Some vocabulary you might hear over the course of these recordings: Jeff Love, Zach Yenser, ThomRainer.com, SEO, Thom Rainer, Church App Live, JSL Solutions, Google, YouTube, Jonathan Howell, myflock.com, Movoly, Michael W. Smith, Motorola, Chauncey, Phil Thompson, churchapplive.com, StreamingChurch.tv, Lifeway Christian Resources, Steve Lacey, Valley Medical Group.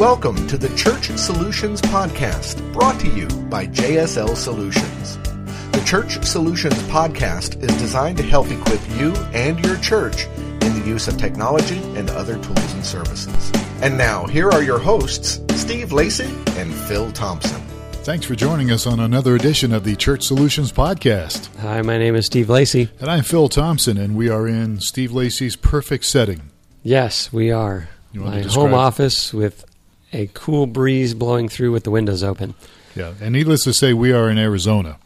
Welcome to the Church Solutions Podcast, brought to you by JSL Solutions. The Church Solutions Podcast is designed to help equip you and your church in the use of technology and other tools and services. And now, here are your hosts, Steve Lacey and Phil Thompson. Thanks for joining us on another edition of the Church Solutions Podcast. Hi, my name is Steve Lacey. And I'm Phil Thompson, and we are in Steve Lacey's perfect setting. Yes, we are. My home office with a cool breeze blowing through with the windows open. Yeah, and needless to say, we are in Arizona.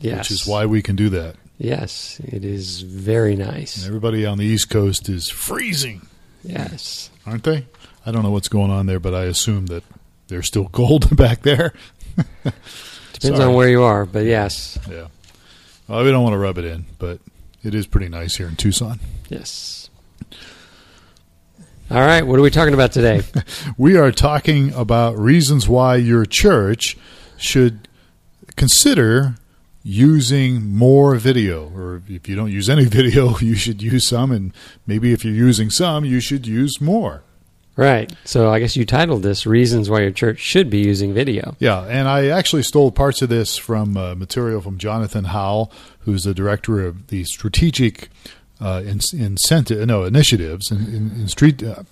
Yes. Which is why we can do that. Yes, it is very nice. And everybody on the East Coast is freezing. Yes. Aren't they? I don't know what's going on there, but I assume that they're still cold back there. Depends on where you are, but yes. Yeah. Well, we don't want to rub it in, but it is pretty nice here in Tucson. Yes. All right. What are we talking about today? We are talking about reasons why your church should consider using more video, or if you don't use any video, you should use some, and maybe if you're using some, you should use more. Right. So I guess you titled this Reasons Why Your Church Should Be Using Video. Yeah, and I actually stole parts of this from material from Jonathan Howell, who's the director of the Strategic Initiatives. I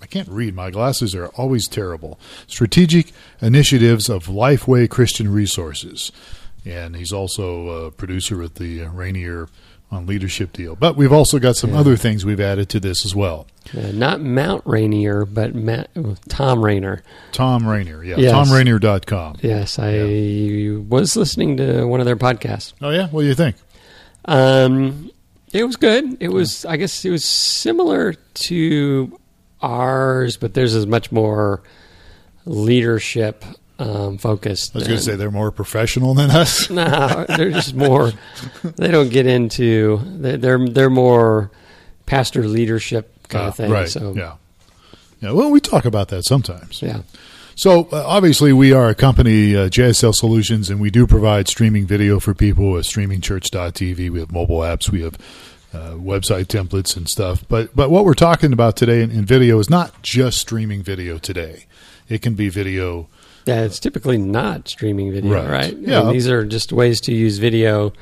can't read. My glasses are always terrible. Strategic Initiatives of Lifeway Christian Resources. And he's also a producer with the Rainer on leadership deal. But we've also got some other things we've added to this as well. Yeah, not Mount Rainier, but Thom Rainer. Thom Rainer, yeah. Yes. ThomRainer.com. Yes, I was listening to one of their podcasts. Oh, yeah? What do you think? It was good. It was, I guess it was similar to ours, but theirs is much more leadership focused. I was going to say they're more professional than us. No, they're just more. They don't get into. They're more pastor leadership kind of thing. Right. So yeah. Well, we talk about that sometimes. Yeah. So obviously, we are a company, JSL Solutions, and we do provide streaming video for people with StreamingChurch.tv. We have mobile apps. We have website templates and stuff. But what we're talking about today in video is not just streaming video today. It can be video. Yeah, it's typically not streaming video, right? Yeah. And these are just ways to use video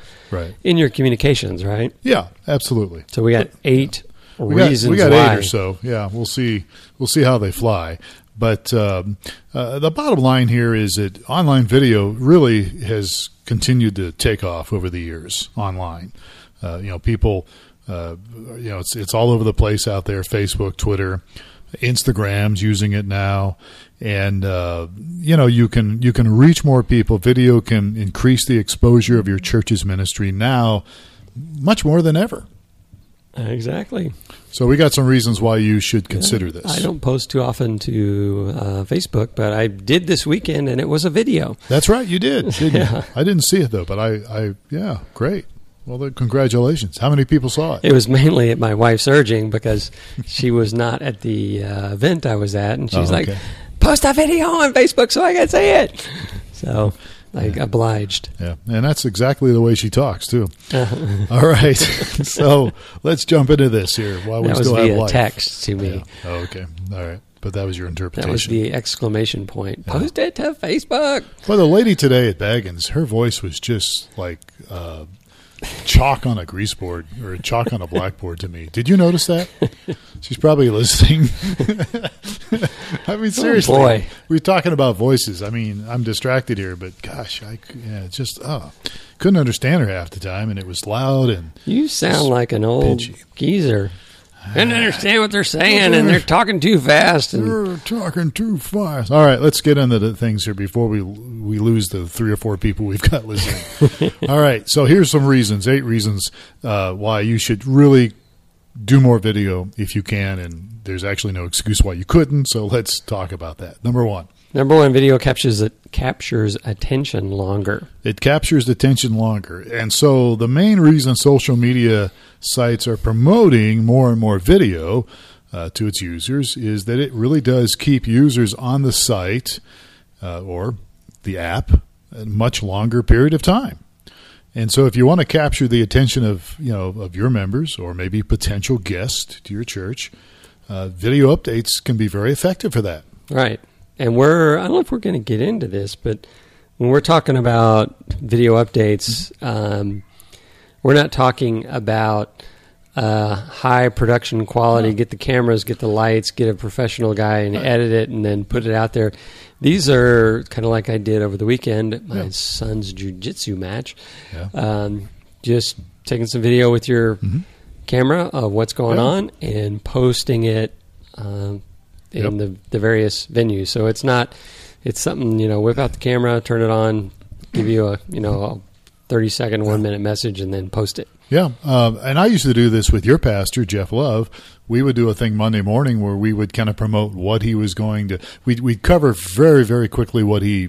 in your communications, right? Yeah, absolutely. So we got eight reasons why. We got eight or so. Yeah, we'll see how they fly. But the bottom line here is that online video really has continued to take off over the years online. People, it's all over the place out there, Facebook, Twitter. Instagram's using it now, and you can reach more people. Video can increase the exposure of your church's ministry now much more than ever. Exactly. So we got some reasons why you should consider this. I don't post too often to Facebook, but I did this weekend, and it was a video. That's right, you did, didn't you? I didn't see it, though, but I great. Well, congratulations. How many people saw it? It was mainly at my wife's urging because she was not at the event I was at, and she's like, post a video on Facebook so I can see it. So I obliged. Yeah, and that's exactly the way she talks, too. All right, so let's jump into this here while we still have life. That was via text to me. Yeah. Oh, okay, all right. But that was your interpretation. That was the exclamation point. Yeah. Post it to Facebook. Well, the lady today at Baggins, her voice was just like... chalk on a grease board or chalk on a blackboard to me. Did you notice that? She's probably listening. I mean, seriously, we're talking about voices. I mean, I'm distracted here, but gosh, I couldn't understand her half the time, and it was loud. And you sound like an old bitchy geezer. I didn't understand what they're saying, and they're talking too fast. They're talking too fast. All right, let's get into the things here before we lose the 3 or 4 people we've got listening. All right, so here's some reasons, 8 reasons why you should really do more video if you can, and there's actually no excuse why you couldn't, so let's talk about that. Number one, video captures attention longer. It captures attention longer. And so the main reason social media sites are promoting more and more video to its users is that it really does keep users on the site or the app a much longer period of time. And so if you want to capture the attention of your members or maybe potential guests to your church, video updates can be very effective for that. Right. And I don't know if we're going to get into this, but when we're talking about video updates, we're not talking about high production quality, get the cameras, get the lights, get a professional guy and edit it and then put it out there. These are kind of like I did over the weekend at my son's jiu-jitsu match. Yeah. Just taking some video with your camera of what's going on and posting it in the various venues. So it's something, whip out the camera, turn it on, give you a 30-second, 1-minute message and then post it. Yeah. And I used to do this with your pastor, Jeff Love. We would do a thing Monday morning where we would kind of promote what he was going to, we'd cover very, very quickly what he,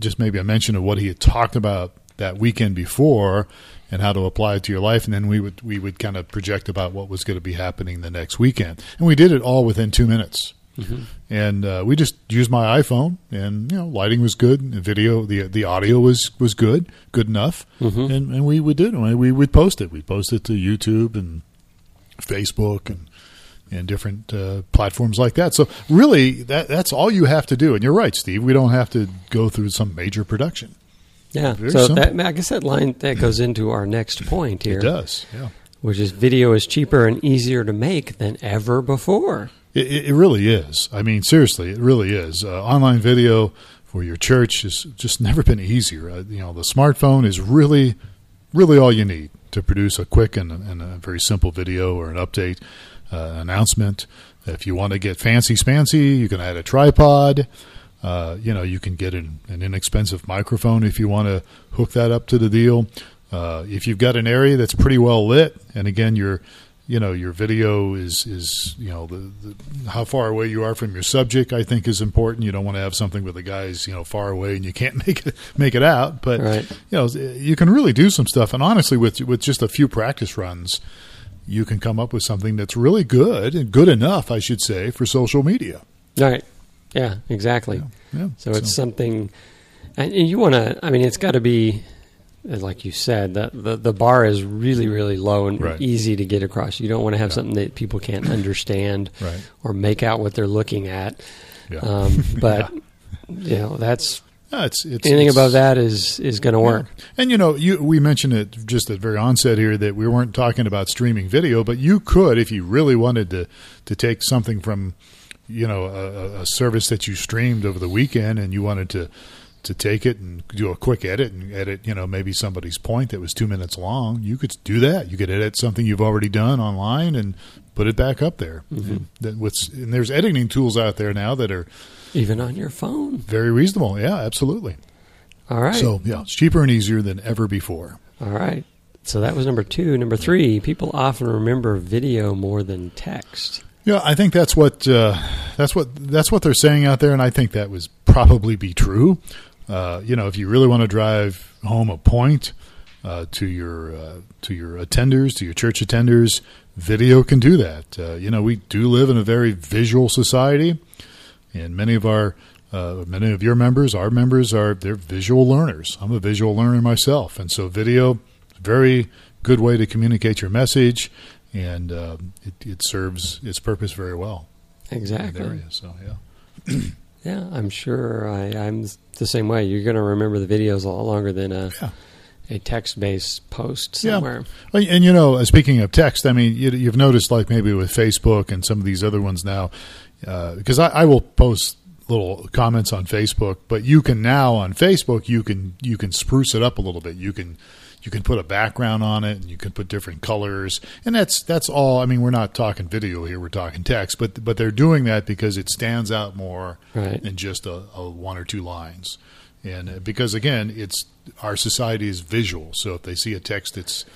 just maybe a mention of what he had talked about that weekend before and how to apply it to your life. And then we would kind of project about what was going to be happening the next weekend. And we did it all within 2 minutes. Mm-hmm. And we just used my iPhone, and lighting was good, and the audio was good enough, and we would do it. We would post it. We post it to YouTube and Facebook and different platforms like that. So really, that's all you have to do. And you're right, Steve. We don't have to go through some major production. Yeah. So I guess that line that goes into our next point here. It does. Yeah. Which is video is cheaper and easier to make than ever before. It really is. I mean, seriously, it really is. Online video for your church has just never been easier. The smartphone is really, really all you need to produce a quick and a very simple video or an update announcement. If you want to get fancy-spancy, you can add a tripod. You can get an inexpensive microphone if you want to hook that up to the deal. If you've got an area that's pretty well lit, and again, your video is the how far away you are from your subject, I think, is important. You don't want to have something where the guy's far away and you can't make it out. But you can really do some stuff. And honestly, with just a few practice runs, you can come up with something that's really good and good enough, I should say, for social media. All right. Yeah. Exactly. Yeah. Yeah. So it's something, and you want to. I mean, it's got to be. Like you said, the bar is really, really low and easy to get across. You don't want to have something that people can't understand or make out what they're looking at. Yeah. But, that's anything above that is going to work. And, we mentioned it just at the very onset here that we weren't talking about streaming video, but you could, if you really wanted to take something from, a service that you streamed over the weekend and you wanted to take it and do a quick edit and edit, maybe somebody's point that was 2 minutes long, you could do that. You could edit something you've already done online and put it back up there. Mm-hmm. And there's editing tools out there now that are even on your phone. Very reasonable. Yeah, absolutely. All right. So it's cheaper and easier than ever before. All right. So that was number two. Number three, people often remember video more than text. Yeah, I think that's what they're saying out there, and I think that was probably be true. If you really want to drive home a point to your church attenders, video can do that. We do live in a very visual society, and many of your members, our members, they're visual learners. I'm a visual learner myself, and so video, very good way to communicate your message, and it serves its purpose very well. Exactly. In that area, so yeah. Yeah, I'm sure I'm the same way. You're going to remember the videos a lot longer than a text-based post somewhere. Yeah. And, speaking of text, I mean, you've noticed like maybe with Facebook and some of these other ones now, because I will post little comments on Facebook, but you can now on Facebook, you can spruce it up a little bit. You can put a background on it, and you can put different colors, and that's all. I mean, we're not talking video here; we're talking text. But they're doing that because it stands out more than just a one or two lines, and because again, it's our society is visual. So if they see a text, it's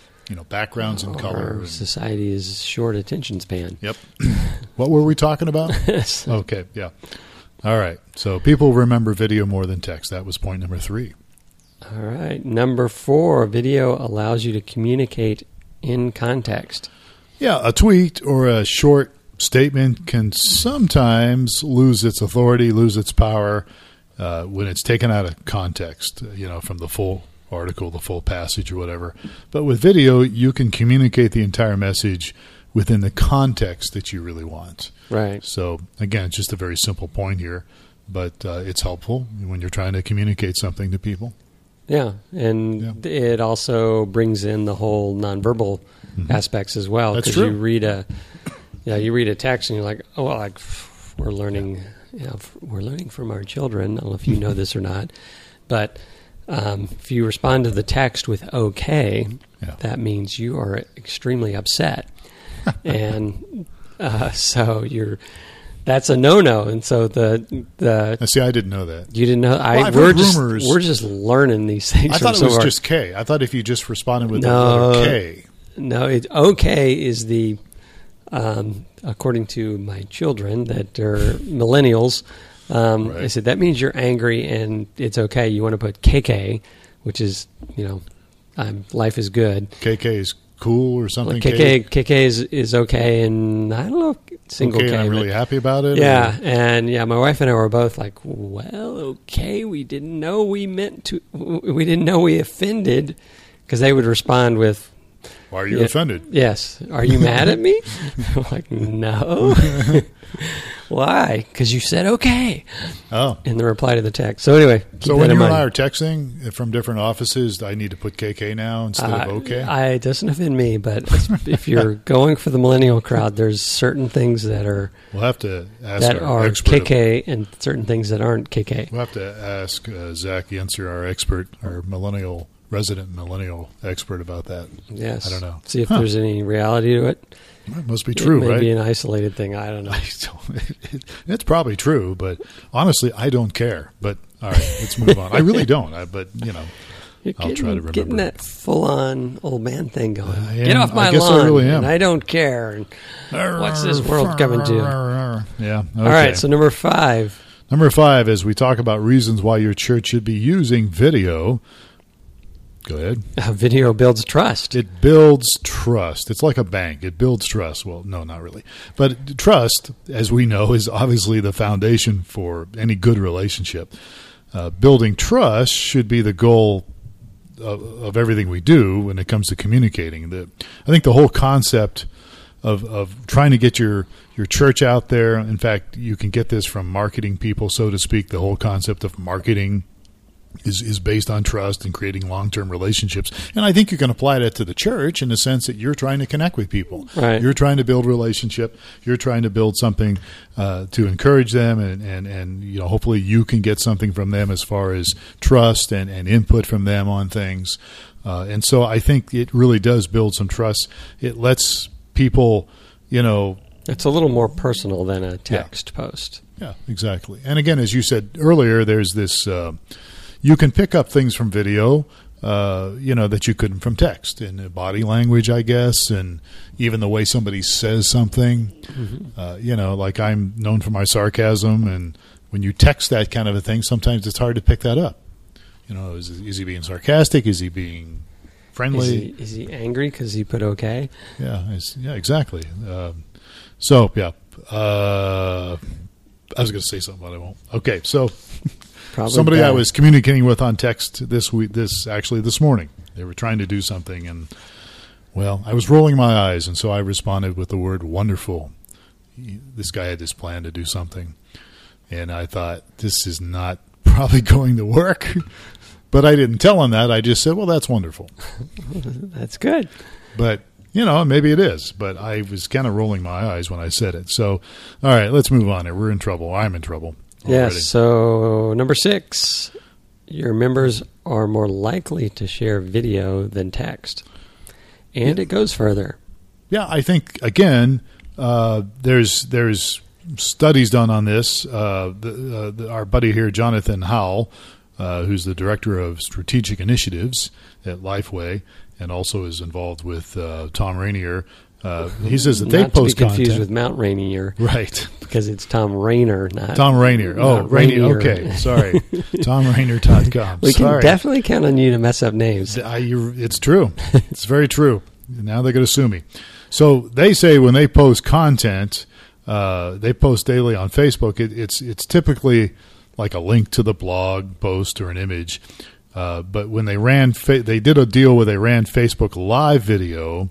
backgrounds and color. Our society is short attention span. Yep. What were we talking about? Okay. Yeah. All right. So people remember video more than text. That was point number three. All right. Number four, video allows you to communicate in context. Yeah, a tweet or a short statement can sometimes lose its authority, lose its power when it's taken out of context, from the full article, the full passage or whatever. But with video, you can communicate the entire message within the context that you really want. Right. So, again, it's just a very simple point here. but it's helpful when you're trying to communicate something to people. Yeah, and it also brings in the whole nonverbal aspects as well. That's true. Because you read a text and you're like, oh, like we're learning, we're learning from our children. I don't know if you know this or not, but if you respond to the text with okay, that means you are extremely upset, and so you're. That's a no-no, and so the see, I didn't know that. You didn't know. We're just learning these things. I thought it was just K. I thought if you just responded with the letter K. No, it okay is the according to my children that are millennials. I said that means you're angry and it's okay. You want to put KK, which is life is good. KK is cool or something. Like KK is okay, and I don't know. Okay, I'm really happy about it. Yeah, or? And my wife and I were both like, well, okay, we didn't know we offended, because they would respond with, why are you offended? Yes. Are you mad at me? I'm like, no. Why? Because you said okay. Oh. In the reply to the text. So anyway. So when you and I are texting from different offices, I need to put KK now instead of okay? It doesn't offend me, but if you're going for the millennial crowd, there's certain things that are KK and certain things that aren't KK. We'll have to ask Zach Yenser, our expert, our resident millennial expert about that. Yes. I don't know. See if there's any reality to it. It must be true, right? It may be an isolated thing. I don't know. It's probably true, but honestly, I don't care. But all right, let's move on. I really don't, I'll try to remember. Getting that full-on old man thing going. Get off my lawn. I really am. And I don't care. And what's this world coming to? Yeah. Okay. All right, so number 5. Number 5 is we talk about reasons why your church should be using video. Go ahead. Video builds trust. It builds trust. It's like a bank. It builds trust. Well, no, not really. But trust, as we know, is obviously the foundation for any good relationship. Building trust should be the goal of everything we do when it comes to communicating. I think the whole concept of trying to get your church out there, in fact, you can get this from marketing people, so to speak, the whole concept of marketing is based on trust and creating long-term relationships. And I think you can apply that to the church in the sense that you're trying to connect with people. Right. You're trying to build relationship. You're trying to build something to encourage them. And hopefully you can get something from them as far as trust and input from them on things. And so I think it really does build some trust. It lets people, It's a little more personal than a text post. Yeah, exactly. And again, as you said earlier, there's this... you can pick up things from video, that you couldn't from text, and body language, I guess, and even the way somebody says something. Mm-hmm. Like I'm known for my sarcasm, and when you text that kind of a thing, sometimes it's hard to pick that up. Is he being sarcastic? Is he being friendly? Is he angry because he put okay? Yeah, exactly. I was going to say something, but I won't. Okay, so... Probably somebody bad. I was communicating with on text this morning. They were trying to do something, and, well, I was rolling my eyes, and so I responded with the word wonderful. This guy had this plan to do something, and I thought, this is not probably going to work. But I didn't tell him that. I just said, well, that's wonderful. That's good. But... maybe it is, but I was kind of rolling my eyes when I said it. So, all right, let's move on here. We're in trouble. I'm in trouble already. Yes, so number 6, your members are more likely to share video than text. And it goes further. Yeah, I think, again, there's studies done on this. Our buddy here, Jonathan Howell, who's the director of strategic initiatives at Lifeway, and also is involved with Thom Rainer. He says that they post content. Not to be confused with Mount Rainier. Right. Because it's Thom Rainer, not... Thom Rainer. Oh, Rainier. Okay, sorry. ThomRainer.com. We can definitely count on you to mess up names. It's true. It's very true. Now they're going to sue me. So they say when they post content, they post daily on Facebook, it's typically like a link to the blog post or an image. But when they did a deal where they ran Facebook Live video,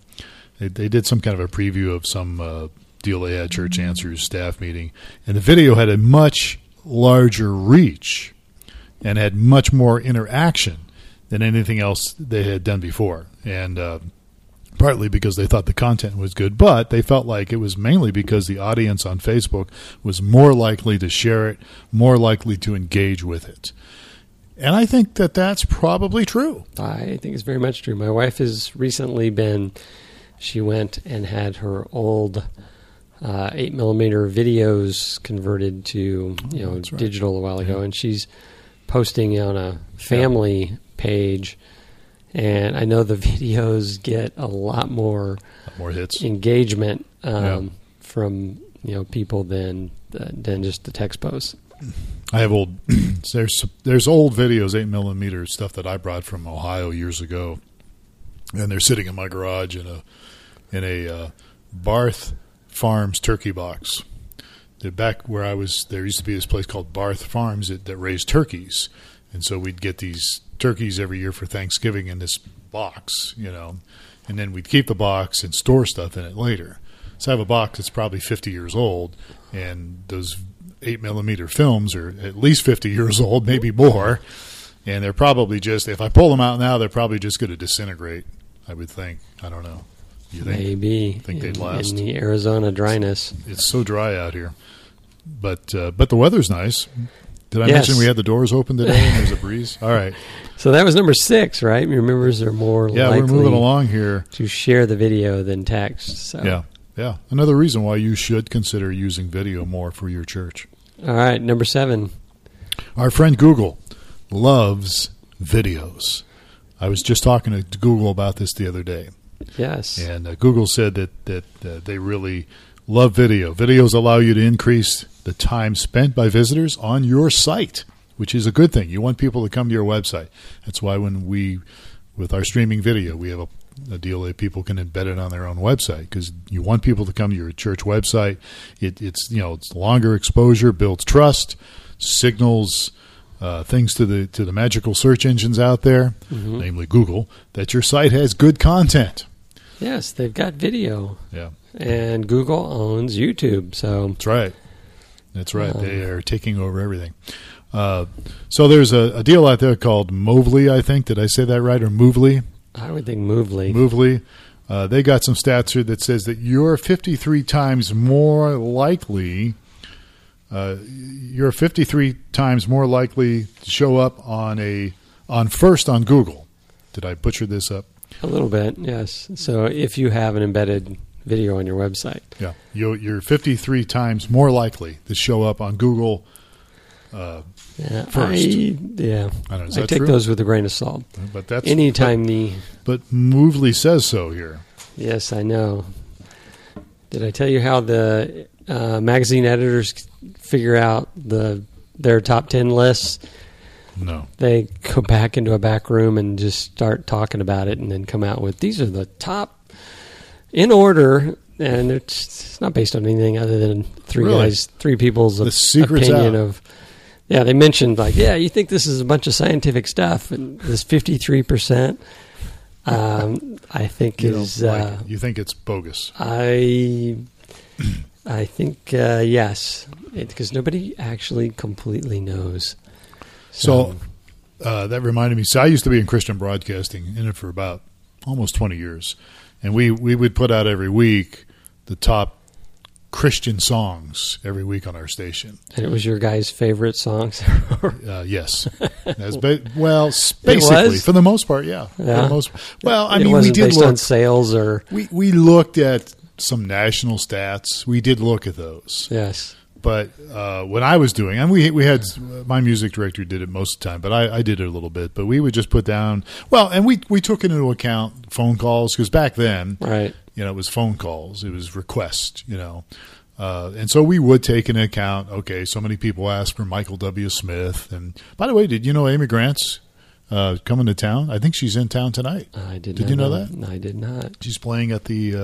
they did some kind of a preview of some deal they had, Church Answers staff meeting, and the video had a much larger reach and had much more interaction than anything else they had done before. And partly because they thought the content was good, but they felt like it was mainly because the audience on Facebook was more likely to share it, more likely to engage with it. And I think that that's probably true. I think it's very much true. My wife has recently been, she went and had her old 8mm videos converted to that's right, digital a while ago, and she's posting on a family page. And I know the videos get a lot more hits, engagement from people than just the text posts. I have old there's old videos, 8mm stuff that I brought from Ohio years ago, and they're sitting in my garage in a Barth Farms turkey box. Back where I was, there used to be this place called Barth Farms that raised turkeys, and so we'd get these turkeys every year for Thanksgiving in this box, and then we'd keep the box and store stuff in it later. So I have a box that's probably 50 years old, and those 8mm films are at least 50 years old, maybe more, and they're probably just, if I pull them out now, they're probably just going to disintegrate, I would think. I don't know. You think? Maybe. I think they'd last. In the Arizona dryness. It's so dry out here. But the weather's nice. Did I mention we had the doors open today and there's a breeze? All right. So that was number 6, right? Your members are more likely we're moving along here to share the video than text. So. Yeah. Another reason why you should consider using video more for your church. All right, number 7. Our friend Google loves videos. I was just talking to Google about this the other day. Yes. And Google said that they really love video. Videos allow you to increase the time spent by visitors on your site, which is a good thing. You want people to come to your website. That's why with our streaming video, we have a deal that people can embed it on their own website, because you want people to come to your church website. It's longer exposure, builds trust, signals things to the magical search engines out there, namely Google, that your site has good content. Yes, they've got video. Yeah. And Google owns YouTube, so that's right. That's right. They are taking over everything. So there's a deal out there called Movoly, I think. Did I say that right? Or Movoly? I would think Movoly. Movoly. They got some stats here that says that you're 53 times more likely to show up on first on Google. Did I butcher this up? A little bit, yes. So if you have an embedded video on your website. Yeah. You're 53 times more likely to show up on Google first. I don't know, I take those with a grain of salt. But that's anytime But Movoly says so here. Yes, I know. Did I tell you how the magazine editors figure out their top 10 lists? No. They go back into a back room and just start talking about it and then come out with, these are the top in order, and it's not based on anything other than three people's opinion of. Yeah, they mentioned you think this is a bunch of scientific stuff, and this 53%, I think is. You think it's bogus? I think yes, because nobody actually completely knows. So that reminded me. So I used to be in Christian broadcasting, in it for about almost 20 years. And we would put out every week the top Christian songs every week on our station. And it was your guys' favorite songs? Yes. Basically, for the most part, yeah. We did look on sales or... We looked at some national stats. We did look at those. Yes. But when I was doing, and we had, my music director did it most of the time, but I did it a little bit. But we would just put down, and we took into account phone calls, because back then, right, it was phone calls, it was requests, and so we would take into account, okay, so many people asked for Michael W. Smith. And by the way, did you know Amy Grant's coming to town? I think she's in town tonight. I did. Did you know that? No, I did not. She's playing at she's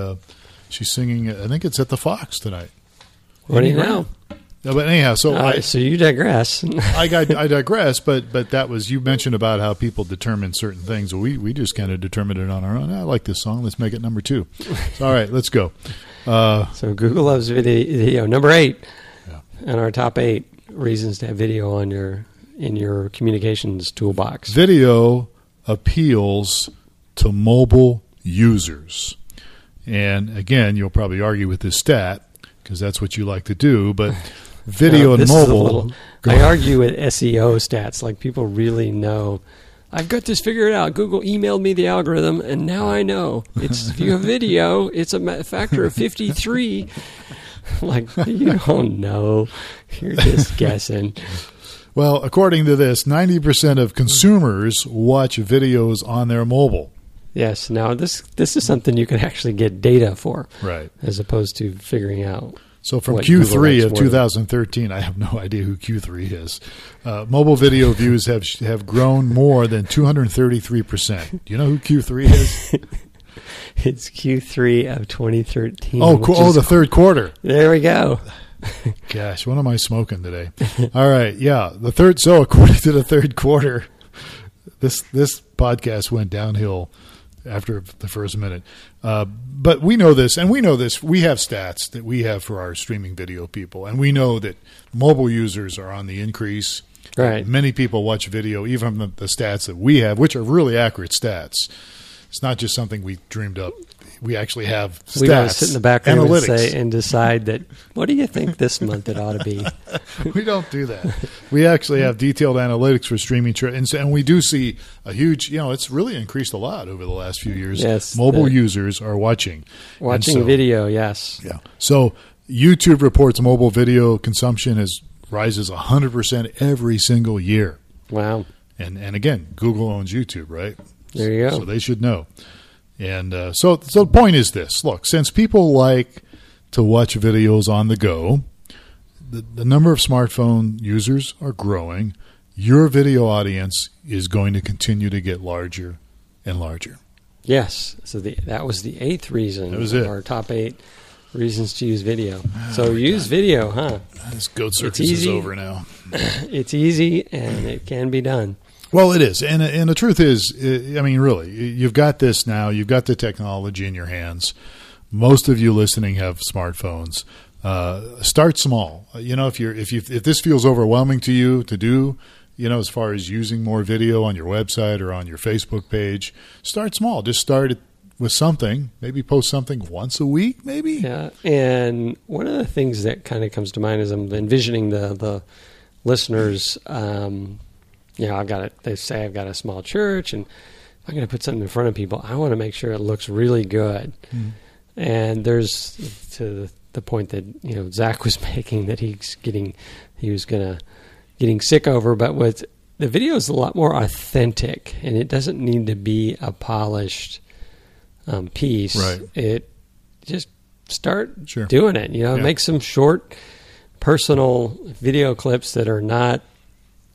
singing. I think it's at the Fox tonight. What do you know? No, but anyhow, so you digress. I digress, but that was, you mentioned about how people determine certain things. We just kind of determined it on our own. I like this song. Let's make it number 2. So, all right, let's go. So Google loves video. Number 8 on our top 8. reasons to have video on your in your communications toolbox. Video appeals to mobile users. And again, you'll probably argue with this stat because that's what you like to do, but video and mobile. I argue with SEO stats, like people really know. I've got this figured out. Google emailed me the algorithm, and now I know. It's if you have video, it's a factor of 53. Like, you don't know. You're just guessing. Well, according to this, 90% of consumers watch videos on their mobile. Yes. Now, this is something you can actually get data for, right? As opposed to figuring out. So from Q3 of 2013, I have no idea who Q3 is. Mobile video views have grown more than 233%. Do you know who Q3 is? It's Q3 of 2013. Oh, the third quarter. There we go. Gosh, what am I smoking today? All right, yeah, the third. So according to the third quarter, this podcast went downhill after the first minute. But we know this, and we know this. We have stats that we have for our streaming video people, and we know that mobile users are on the increase. Right, many people watch video, even the stats that we have, which are really accurate stats. It's not just something we dreamed up. We actually have stats. We gotta sit in the background and say and decide that, what do you think this month it ought to be? We don't do that. We actually have detailed analytics for streaming. And we do see a huge, it's really increased a lot over the last few years. Yes, mobile users are watching. Watching video, yes. Yeah. So YouTube reports mobile video consumption rises 100% every single year. Wow. And again, Google owns YouTube, right? There you go. So they should know. And so the point is this. Look, since people like to watch videos on the go, the number of smartphone users are growing. Your video audience is going to continue to get larger and larger. Yes. So that was the eighth reason. That was it. Our top 8 reasons to use video. So use video, huh? This goat circus is over now. It's easy, and it can be done. Well, it is. And the truth is, I mean, really, you've got this now. You've got the technology in your hands. Most of you listening have smartphones. Start small. If this feels overwhelming to you to do, as far as using more video on your website or on your Facebook page, start small. Just start with something. Maybe post something once a week, maybe. Yeah. And one of the things that kind of comes to mind is I'm envisioning the listeners, they say I've got a small church, and I'm going to put something in front of people. I want to make sure it looks really good. Mm-hmm. And there's to the point that Zach was making that he was getting sick over. But with the video is a lot more authentic, and it doesn't need to be a polished piece. Right. It just doing it. Make some short personal video clips that are not,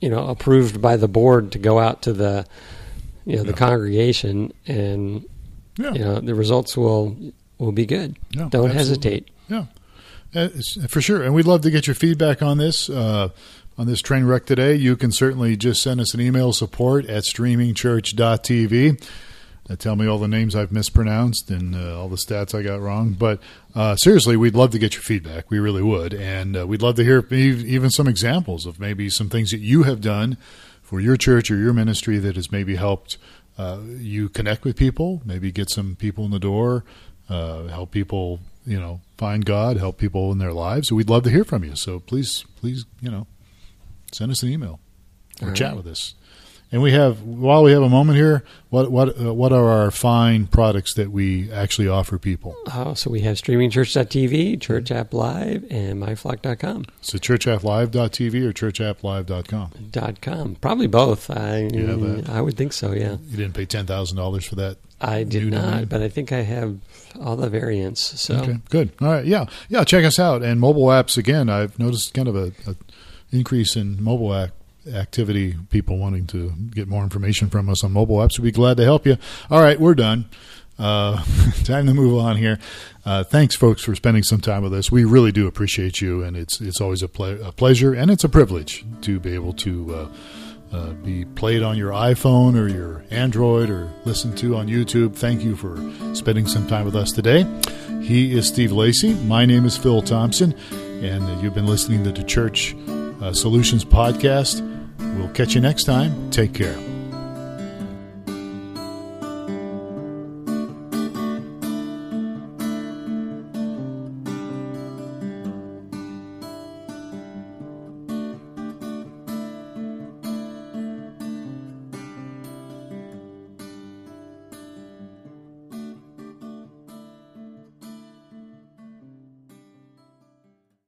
approved by the board to go out to the, the congregation, and the results will be good. Yeah, don't hesitate. Yeah, for sure. And we'd love to get your feedback on this train wreck today. You can certainly just send us an email, support@streamingchurch.tv. Tell me all the names I've mispronounced and all the stats I got wrong. But seriously, we'd love to get your feedback. We really would. And we'd love to hear even some examples of maybe some things that you have done for your church or your ministry that has maybe helped you connect with people, maybe get some people in the door, help people, find God, help people in their lives. We'd love to hear from you. So please, send us an email or chat with us. And we have, while we have a moment here, what are our fine products that we actually offer people? Oh, so we have StreamingChurch.tv, Church App Live, and myflock.com. So churchapplive.tv or churchapplive.com? .com. Probably both. I would think so, yeah. You didn't pay $10,000 for that? I did not, but I think I have all the variants. So. Okay, good. All right, yeah. Yeah, check us out. And mobile apps, again, I've noticed kind of an increase in mobile apps. Activity, people wanting to get more information from us on mobile apps. We'd be glad to help you. All right, we're done. Time to move on here. Thanks, folks, for spending some time with us. We really do appreciate you, and it's always a pleasure, and it's a privilege to be able to be played on your iPhone or your Android or listened to on YouTube. Thank you for spending some time with us today. He is Steve Lacey. My name is Phil Thompson, and you've been listening to The Church Solutions podcast. We'll catch you next time. Take care.